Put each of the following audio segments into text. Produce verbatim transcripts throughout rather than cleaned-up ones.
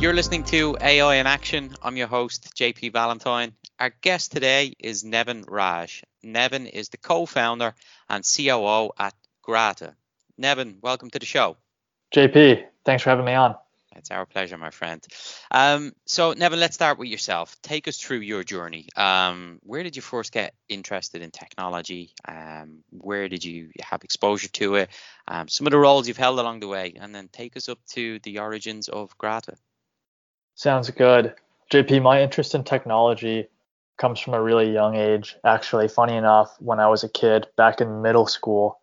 You're listening to A I in Action. I'm your host, J P Valentine. Our guest today is Nevin Raj. Nevin is the co-founder and C O O at Grata. Nevin, welcome to the show. J P, thanks for having me on. It's our pleasure, my friend. Um, so, Nevin, let's start with yourself. Take us through your journey. Um, where did you first get interested in technology? Um, where did you have exposure to it? Um, some of the roles you've held along the way, and then take us up to the origins of Grata. Sounds good. J P, my interest in technology comes from a really young age. Actually, funny enough, when I was a kid back in middle school,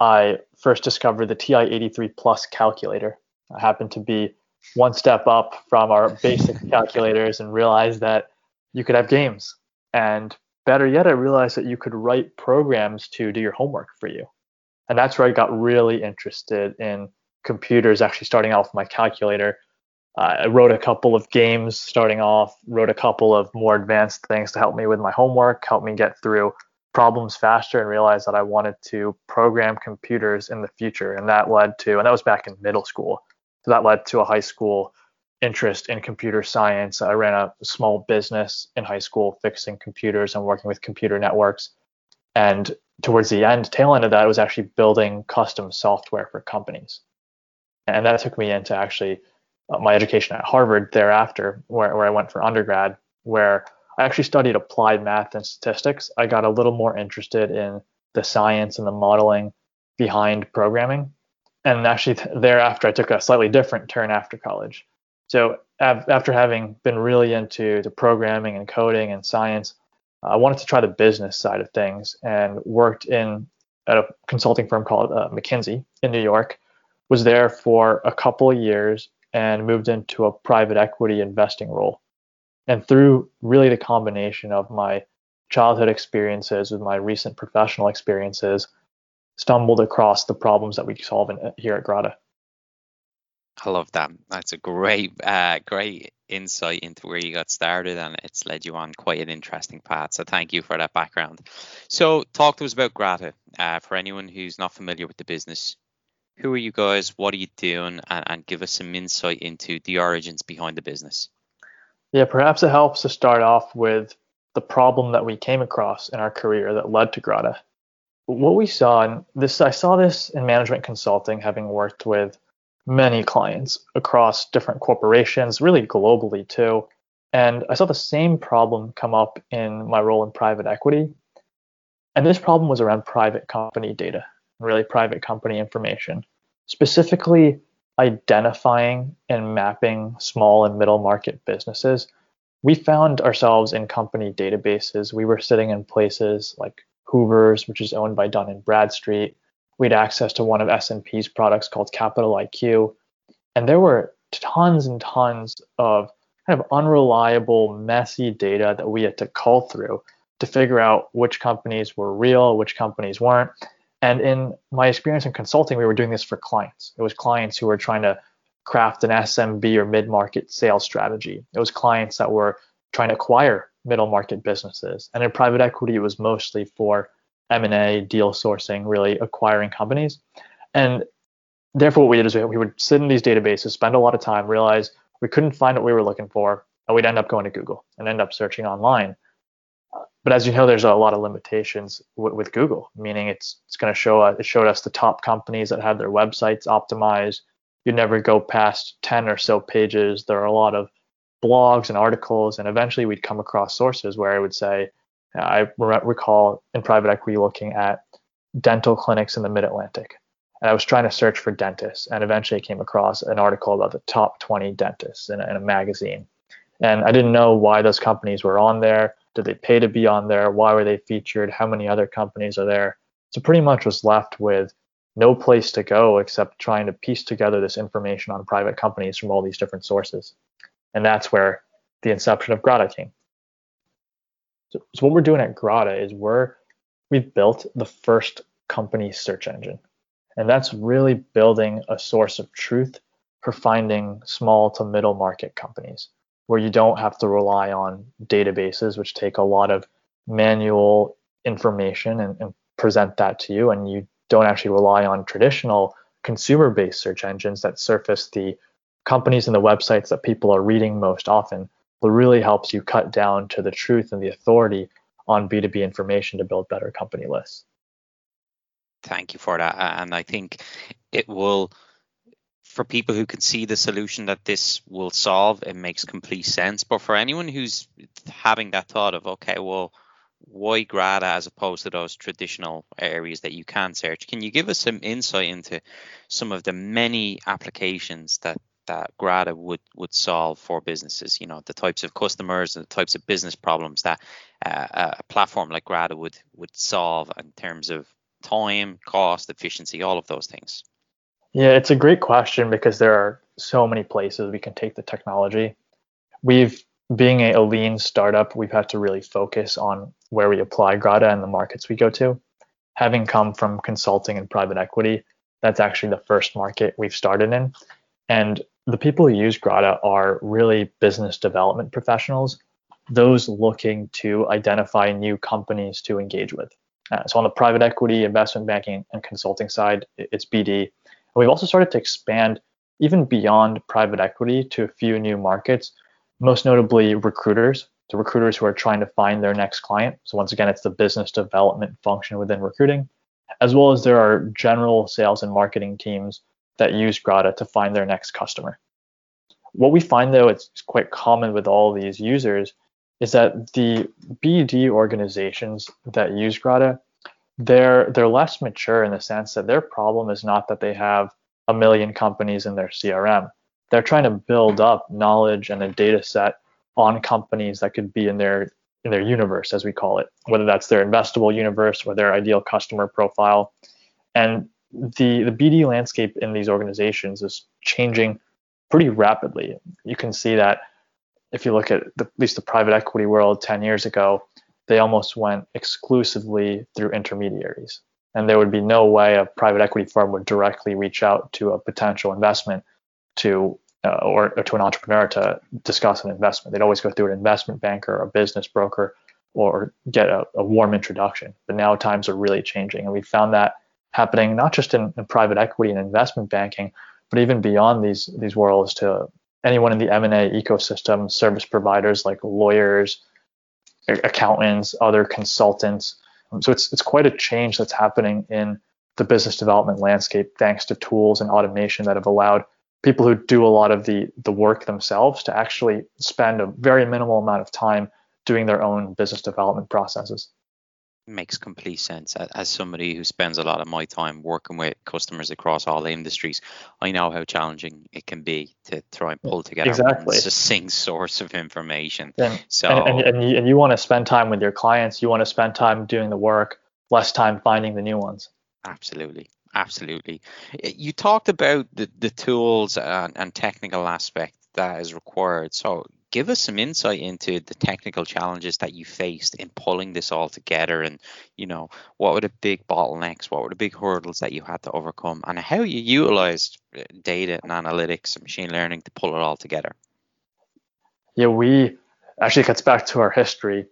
I first discovered the T I eighty-three Plus calculator. I happened to be one step up from our basic calculators and realized that you could have games. And better yet, I realized that you could write programs to do your homework for you. And that's where I got really interested in computers, actually starting off with my calculator. Uh, I wrote a couple of games starting off, wrote a couple of more advanced things to help me with my homework, help me get through problems faster, and realized that I wanted to program computers in the future. And that led to, and that was back in middle school. So that led to a high school interest in computer science. I ran a small business in high school fixing computers and working with computer networks. And towards the end, tail end of that, I was actually building custom software for companies. And that took me into actually my education at Harvard thereafter, where, where I went for undergrad, where I actually studied applied math and statistics. I got a little more interested in the science and the modeling behind programming. And actually th- thereafter, I took a slightly different turn after college. So av- after having been really into the programming and coding and science, uh, I wanted to try the business side of things and worked in at a consulting firm called uh, McKinsey in New York, was there for a couple of years and moved into a private equity investing role. And through really the combination of my childhood experiences with my recent professional experiences, stumbled across the problems that we solve in, here at Grata. I love that. That's a great, uh, great insight into where you got started, and it's led you on quite an interesting path. So thank you for that background. So talk to us about Grata. Uh, for anyone who's not familiar with the business, who are you guys? What are you doing? And, and give us some insight into the origins behind the business. Yeah, perhaps it helps to start off with the problem that we came across in our career that led to Grata. What we saw, and this I saw this in management consulting, having worked with many clients across different corporations, really globally too. And I saw the same problem come up in my role in private equity. And this problem was around private company data, really private company information, specifically identifying and mapping small and middle market businesses. We found ourselves in company databases. We were sitting in places like Hoover's, which is owned by Dun and Bradstreet. We had access to one of S and P's products called Capital I Q. And there were tons and tons of kind of unreliable, messy data that we had to cull through to figure out which companies were real, which companies weren't. And in my experience in consulting, we were doing this for clients. It was clients who were trying to craft an S M B or mid-market sales strategy. It was clients that were trying to acquire middle-market businesses. And in private equity, it was mostly for M and A, deal sourcing, really acquiring companies. And therefore, what we did is we would sit in these databases, spend a lot of time, realize we couldn't find what we were looking for, and we'd end up going to Google and end up searching online. But as you know, there's a lot of limitations w- with Google, meaning it's it's going to show uh, it showed us the top companies that have their websites optimized. You never go past ten or so pages. There are a lot of blogs and articles, and eventually we'd come across sources where I would say, uh, I re- recall in private equity looking at dental clinics in the Mid-Atlantic, and I was trying to search for dentists, and eventually I came across an article about the top twenty dentists in a, in a magazine, and I didn't know why those companies were on there. Did they pay to be on there? Why were they featured? How many other companies are there? So pretty much was left with no place to go except trying to piece together this information on private companies from all these different sources. And that's where the inception of Grata came. So, so what we're doing at Grata is we're, we've built the first company search engine. And that's really building a source of truth for finding small to middle market companies, where you don't have to rely on databases, which take a lot of manual information and, and present that to you. And you don't actually rely on traditional consumer-based search engines that surface the companies and the websites that people are reading most often, but really helps you cut down to the truth and the authority on B two B information to build better company lists. Thank you for that. And I think it will, for people who can see the solution that this will solve, it makes complete sense. But for anyone who's having that thought of, okay, well, why Grata as opposed to those traditional areas that you can search? Can you give us some insight into some of the many applications that, that Grata would, would solve for businesses? You know, the types of customers and the types of business problems that uh, a platform like Grata would, would solve in terms of time, cost, efficiency, all of those things. Yeah, it's a great question because there are so many places we can take the technology. We've, being a, a lean startup, we've had to really focus on where we apply Grata and the markets we go to. Having come from consulting and private equity, that's actually the first market we've started in. And the people who use Grata are really business development professionals, those looking to identify new companies to engage with. Uh, so on the private equity, investment banking, and consulting side, it's B D. And we've also started to expand even beyond private equity to a few new markets, most notably recruiters, to recruiters who are trying to find their next client. So once again, it's the business development function within recruiting, as well as there are general sales and marketing teams that use Grata to find their next customer. What we find, though, it's quite common with all these users, is that the B D organizations that use Grata, they're they're less mature in the sense that their problem is not that they have a million companies in their C R M. They're trying to build up knowledge and a data set on companies that could be in their in their universe, as we call it, whether that's their investable universe or their ideal customer profile. And the the B D landscape in these organizations is changing pretty rapidly. You can see that. If you look at the, at least the private equity world ten years ago, they almost went exclusively through intermediaries. And there would be no way a private equity firm would directly reach out to a potential investment to uh, or, or to an entrepreneur to discuss an investment. They'd always go through an investment banker, a business broker, or get a, a warm introduction. But now times are really changing. And we found that happening not just in, in private equity and investment banking, but even beyond these these worlds to anyone in the M and A ecosystem, service providers like lawyers, accountants, other consultants. So it's it's quite a change that's happening in the business development landscape, thanks to tools and automation that have allowed people who do a lot of the, the work themselves to actually spend a very minimal amount of time doing their own business development processes. Makes complete sense. As somebody who spends a lot of my time working with customers across all industries, I know how challenging it can be to try and pull together exactly. a succinct source of information. And, so, and, and, and you, and you want to spend time with your clients. You want to spend time doing the work, less time finding the new ones. Absolutely. Absolutely. You talked about the, the tools and, and technical aspect that is required. So give us some insight into the technical challenges that you faced in pulling this all together, and you know, what were the big bottlenecks, what were the big hurdles that you had to overcome, and how you utilized data and analytics and machine learning to pull it all together. Yeah, we actually cuts back to our history.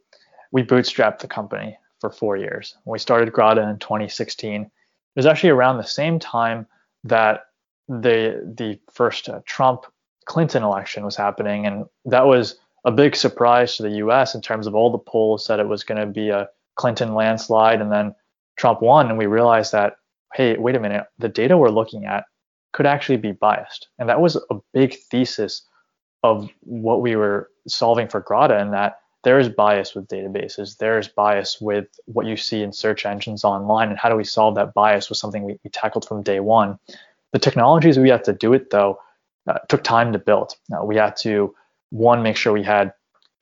We bootstrapped the company for four years. We started Grata in twenty sixteen. It was actually around the same time that the the first uh, Trump Clinton election was happening, and that was a big surprise to the U S in terms of all the polls said it was going to be a Clinton landslide, and then Trump won, and we realized that, hey, wait a minute, the data we're looking at could actually be biased. And that was a big thesis of what we were solving for Grata, in that there is bias with databases, there is bias with what you see in search engines online, and how do we solve that bias was something we, we tackled from day one. The technologies we have to do it, though, Uh, took time to build. Now, we had to, one, make sure we had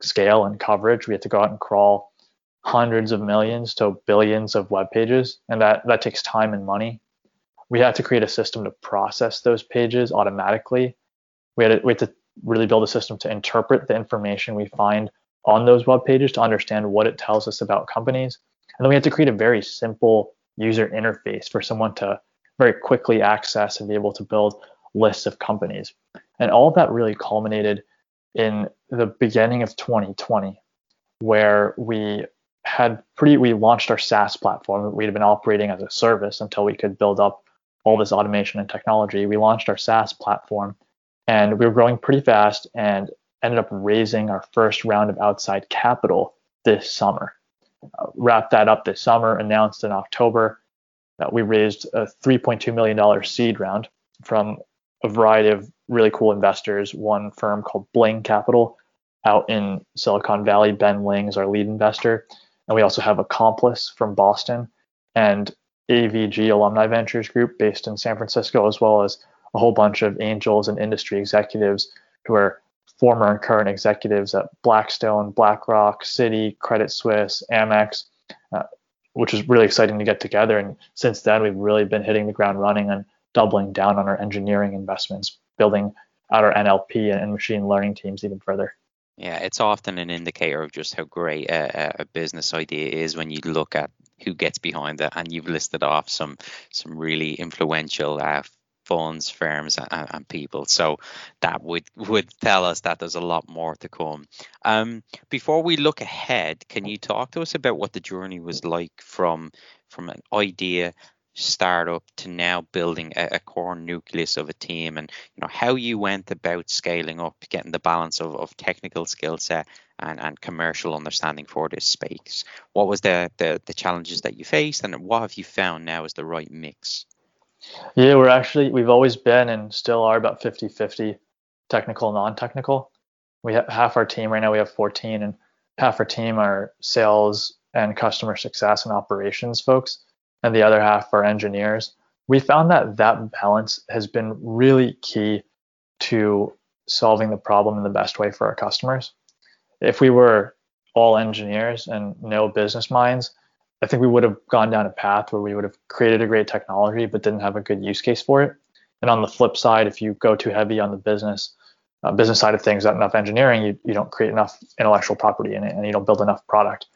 scale and coverage. We had to go out and crawl hundreds of millions to billions of web pages, and that, that takes time and money. we had to create a system to process those pages automatically. We had to, we had to really build a system to interpret the information we find on those web pages to understand what it tells us about companies. And then we had to create a very simple user interface for someone to very quickly access and be able to build lists of companies. And all of that really culminated in the beginning of twenty twenty, where we had pretty, we launched our SaaS platform. We'd been operating as a service until we could build up all this automation and technology. We launched our SaaS platform and we were growing pretty fast and ended up raising our first round of outside capital this summer. Uh, wrapped that up this summer, announced in October that we raised a three point two million dollars seed round from a variety of really cool investors. One firm called Bling Capital out in Silicon Valley. Ben Ling is our lead investor. And we also have Accomplice from Boston and A V G Alumni Ventures Group based in San Francisco, as well as a whole bunch of angels and industry executives who are former and current executives at Blackstone, BlackRock, Citi, Credit Suisse, Amex, uh, which is really exciting to get together. And since then, we've really been hitting the ground running and doubling down on our engineering investments, building out our N L P and machine learning teams even further. Yeah, it's often an indicator of just how great a, a business idea is when you look at who gets behind it. And you've listed off some some really influential uh, funds, firms and, and people. So that would, would tell us that there's a lot more to come. Um, before we look ahead, can you talk to us about what the journey was like from, from an idea startup to now building a, a core nucleus of a team, and you know how you went about scaling up, getting the balance of, of technical skill set and, and commercial understanding for this space? What was the, the the challenges that you faced, and what have you found now is the right mix? Yeah, we're actually, we've always been and still are about fifty-fifty technical and non-technical. We have half our team right now, we have fourteen, and half our team are sales and customer success and operations folks, and the other half are engineers. We found that that balance has been really key to solving the problem in the best way for our customers. If we were all engineers and no business minds, I think we would have gone down a path where we would have created a great technology but didn't have a good use case for it. And on the flip side, if you go too heavy on the business uh, business side of things, not enough engineering, you, you don't create enough intellectual property in it, and you don't build enough product.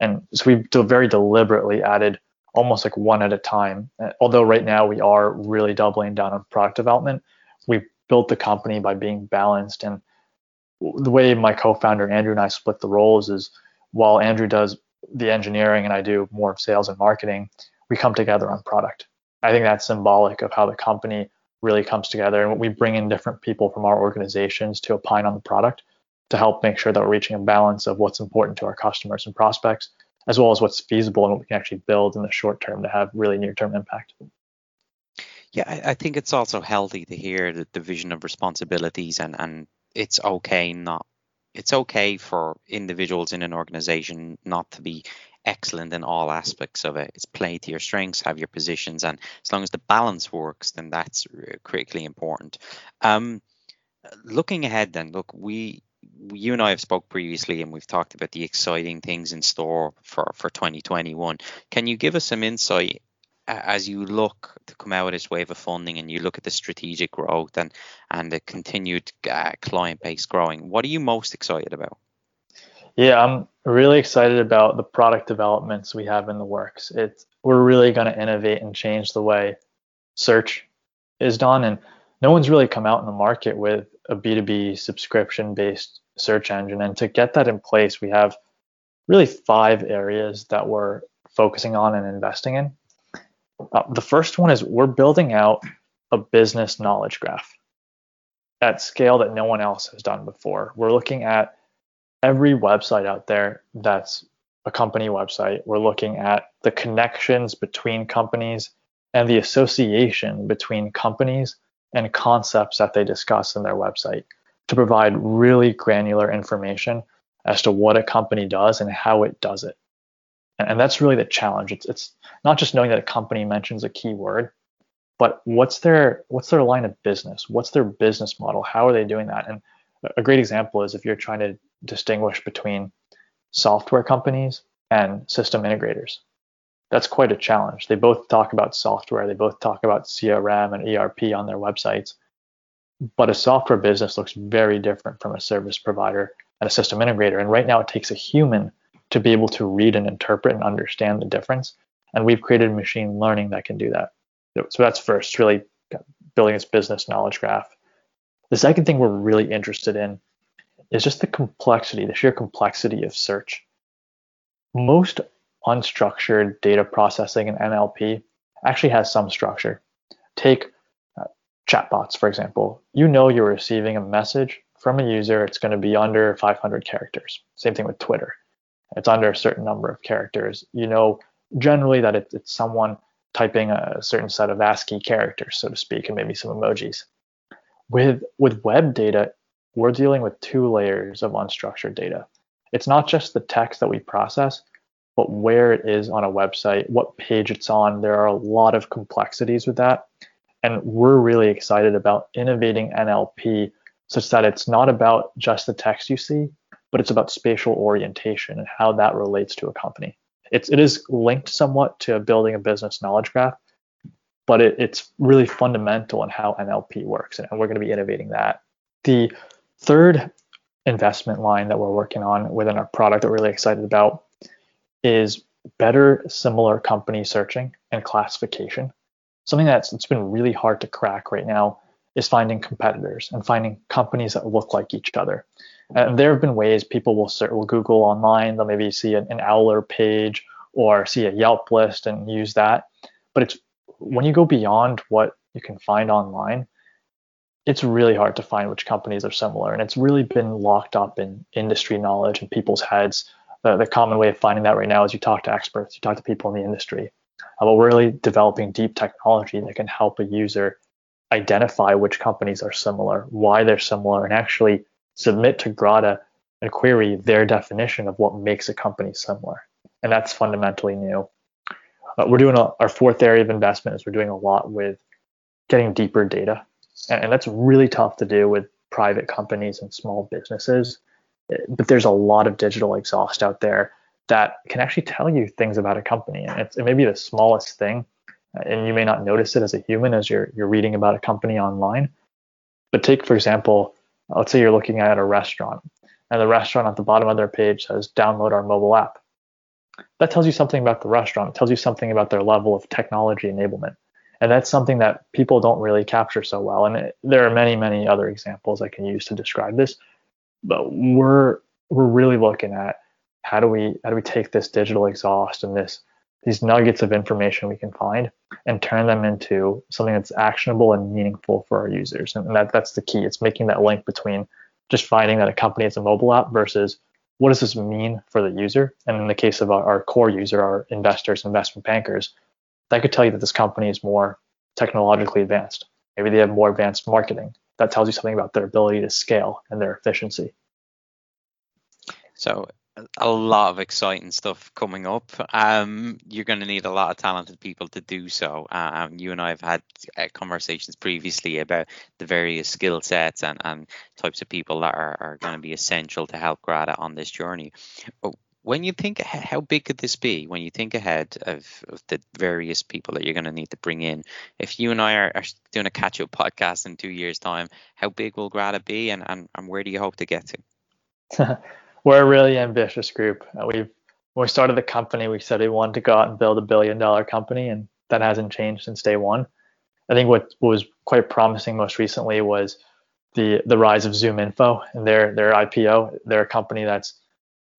And so we very deliberately added almost like one at a time. Although right now we are really doubling down on product development, we built the company by being balanced. And the way my co-founder Andrew and I split the roles is, while Andrew does the engineering and I do more of sales and marketing, we come together on product. I think that's symbolic of how the company really comes together, and we bring in different people from our organizations to opine on the product to help make sure that we're reaching a balance of what's important to our customers and prospects, as well as what's feasible and what we can actually build in the short term to have really near-term impact. Yeah, I, I think it's also healthy to hear the division of responsibilities, and, and it's okay not, it's okay for individuals in an organization not to be excellent in all aspects of it. It's play to your strengths, have your positions, and as long as the balance works, then that's critically important. Um, looking ahead then, look, we, you and I have spoke previously and we've talked about the exciting things in store for, for twenty twenty-one. Can you give us some insight as you look to come out of this wave of funding and you look at the strategic growth and, and the continued uh, client base growing? What are you most excited about? Yeah, I'm really excited about the product developments we have in the works. It's, we're really going to innovate and change the way search is done. And no one's really come out in the market with a B two B subscription-based search engine. And to get that in place, we have really five areas that we're focusing on and investing in. Uh, the first one is we're building out a business knowledge graph at scale that no one else has done before. We're looking at every website out there that's a company website. We're looking at the connections between companies and the association between companies and concepts that they discuss in their website to provide really granular information as to what a company does and how it does it. And, and that's really the challenge. It's it's not just knowing that a company mentions a keyword, but what's their what's their line of business? What's their business model? How are they doing that? And a great example is if you're trying to distinguish between software companies and system integrators. that's quite a challenge. They both talk about software. They both talk about C R M and E R P on their websites. But a software business looks very different from a service provider and a system integrator. And right now it takes a human to be able to read and interpret and understand the difference. And we've created machine learning that can do that. So that's first, really building its business knowledge graph. The second thing we're really interested in is just the complexity, the sheer complexity of search. Most unstructured data processing in N L P actually has some structure. Take uh, chatbots, for example. You know you're receiving a message from a user. It's going to be under five hundred characters. Same thing with Twitter. It's under a certain number of characters. You know generally that it, it's someone typing a certain set of ASCII characters, so to speak, and maybe some emojis. With with web data, we're dealing with two layers of unstructured data. It's not just the text that we process, but where it is on a website, what page it's on. There are a lot of complexities with that. And we're really excited about innovating N L P such that it's not about just the text you see, but it's about spatial orientation and how that relates to a company. It's, it is linked somewhat to building a business knowledge graph, but it, it's really fundamental in how N L P works, and we're going to be innovating that. The third investment line that we're working on within our product that we're really excited about is better similar company searching and classification. Something that's it's been really hard to crack right now is finding competitors and finding companies that look like each other. And there have been ways people will search, will Google online, they'll maybe see an, an Owler page or see a Yelp list and use that. But it's when you go beyond what you can find online, it's really hard to find which companies are similar. And it's really been locked up in industry knowledge in people's heads. The, the common way of finding that right now is you talk to experts, you talk to people in the industry. Uh, but we're really developing deep technology that can help a user identify which companies are similar, why they're similar, and actually submit to Grata and query their definition of what makes a company similar. And that's fundamentally new. Uh, we're doing a, our fourth area of investment is we're doing a lot with getting deeper data. And, and that's really tough to do with private companies and small businesses. But there's a lot of digital exhaust out there that can actually tell you things about a company. And it's, it may be the smallest thing, and you may not notice it as a human as you're you're reading about a company online. But take, for example, let's say you're looking at a restaurant, and the restaurant at the bottom of their page says, download our mobile app. That tells you something about the restaurant. It tells you something about their level of technology enablement. And that's something that people don't really capture so well. And it, there are many, many other examples I can use to describe this. But we're we're really looking at how do we how do we take this digital exhaust and this these nuggets of information we can find and turn them into something that's actionable and meaningful for our users. And that that's the key. It's making that link between just finding that a company is a mobile app versus what does this mean for the user? And in the case of our, our core user, our investors, investment bankers, that could tell you that this company is more technologically advanced. Maybe they have more advanced marketing. That tells you something about their ability to scale and their efficiency. So a lot of exciting stuff coming up. Um, you're going to need a lot of talented people to do so. Um, you and I have had uh, conversations previously about the various skill sets and, and types of people that are, are going to be essential to help Grata on this journey. When you think, how big could this be? When you think ahead of, of the various people that you're going to need to bring in, if you and I are, are doing a catch-up podcast in two years' time, how big will Grata be, and, and, and where do you hope to get to? We're a really ambitious group. Uh, we've when we started the company, we said we wanted to go out and build a billion-dollar company, and that hasn't changed since day one. I think what, what was quite promising most recently was the the rise of ZoomInfo and their their I P O. They're a company that's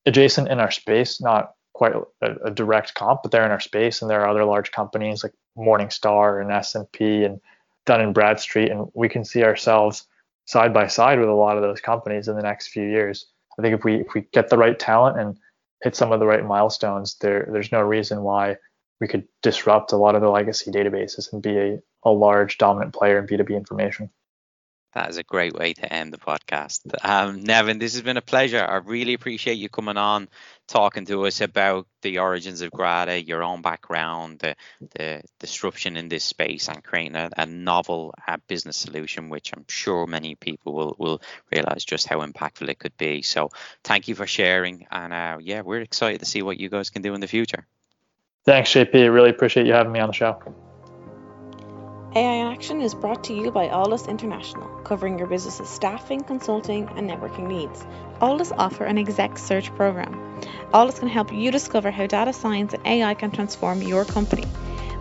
adjacent in our space, not quite a, a direct comp, but they're in our space, and there are other large companies like Morningstar and S and P and Dun and Bradstreet, and we can see ourselves side by side with a lot of those companies in the next few years. I think if we if we get the right talent and hit some of the right milestones, there there's no reason why we could disrupt a lot of the legacy databases and be a, a large dominant player in B two B information. That is a great way to end the podcast. Um, Nevin, this has been a pleasure. I really appreciate you coming on, talking to us about the origins of Grata, your own background, the, the disruption in this space, and creating a, a novel uh, business solution, which I'm sure many people will, will realize just how impactful it could be. So thank you for sharing. And uh, yeah, we're excited to see what you guys can do in the future. Thanks, J P. I really appreciate you having me on the show. A I in Action is brought to you by Aldus International, covering your business's staffing, consulting, and networking needs. Aldus offer an exec search program. Aldus can help you discover how data science and A I can transform your company.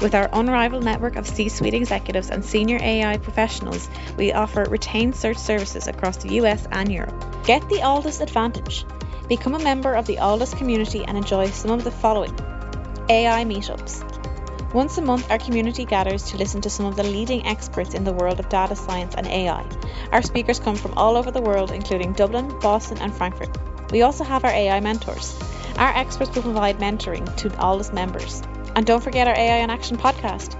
With our unrivaled network of C-suite executives and senior A I professionals, we offer retained search services across the U S and Europe. Get the Aldus Advantage. Become a member of the Aldus community and enjoy some of the following. A I meetups. Once a month, our community gathers to listen to some of the leading experts in the world of data science and A I. Our speakers come from all over the world, including Dublin, Boston, and Frankfurt. We also have our A I mentors. Our experts will provide mentoring to Aldus members. And don't forget our A I in Action podcast.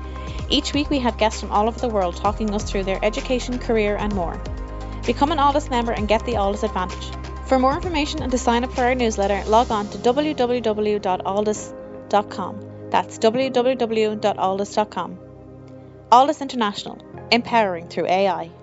Each week, we have guests from all over the world talking us through their education, career, and more. Become an Aldus member and get the Aldus Advantage. For more information and to sign up for our newsletter, log on to w w w dot aldus dot com. That's w w w dot aldus dot com. Aldus International, empowering through A I.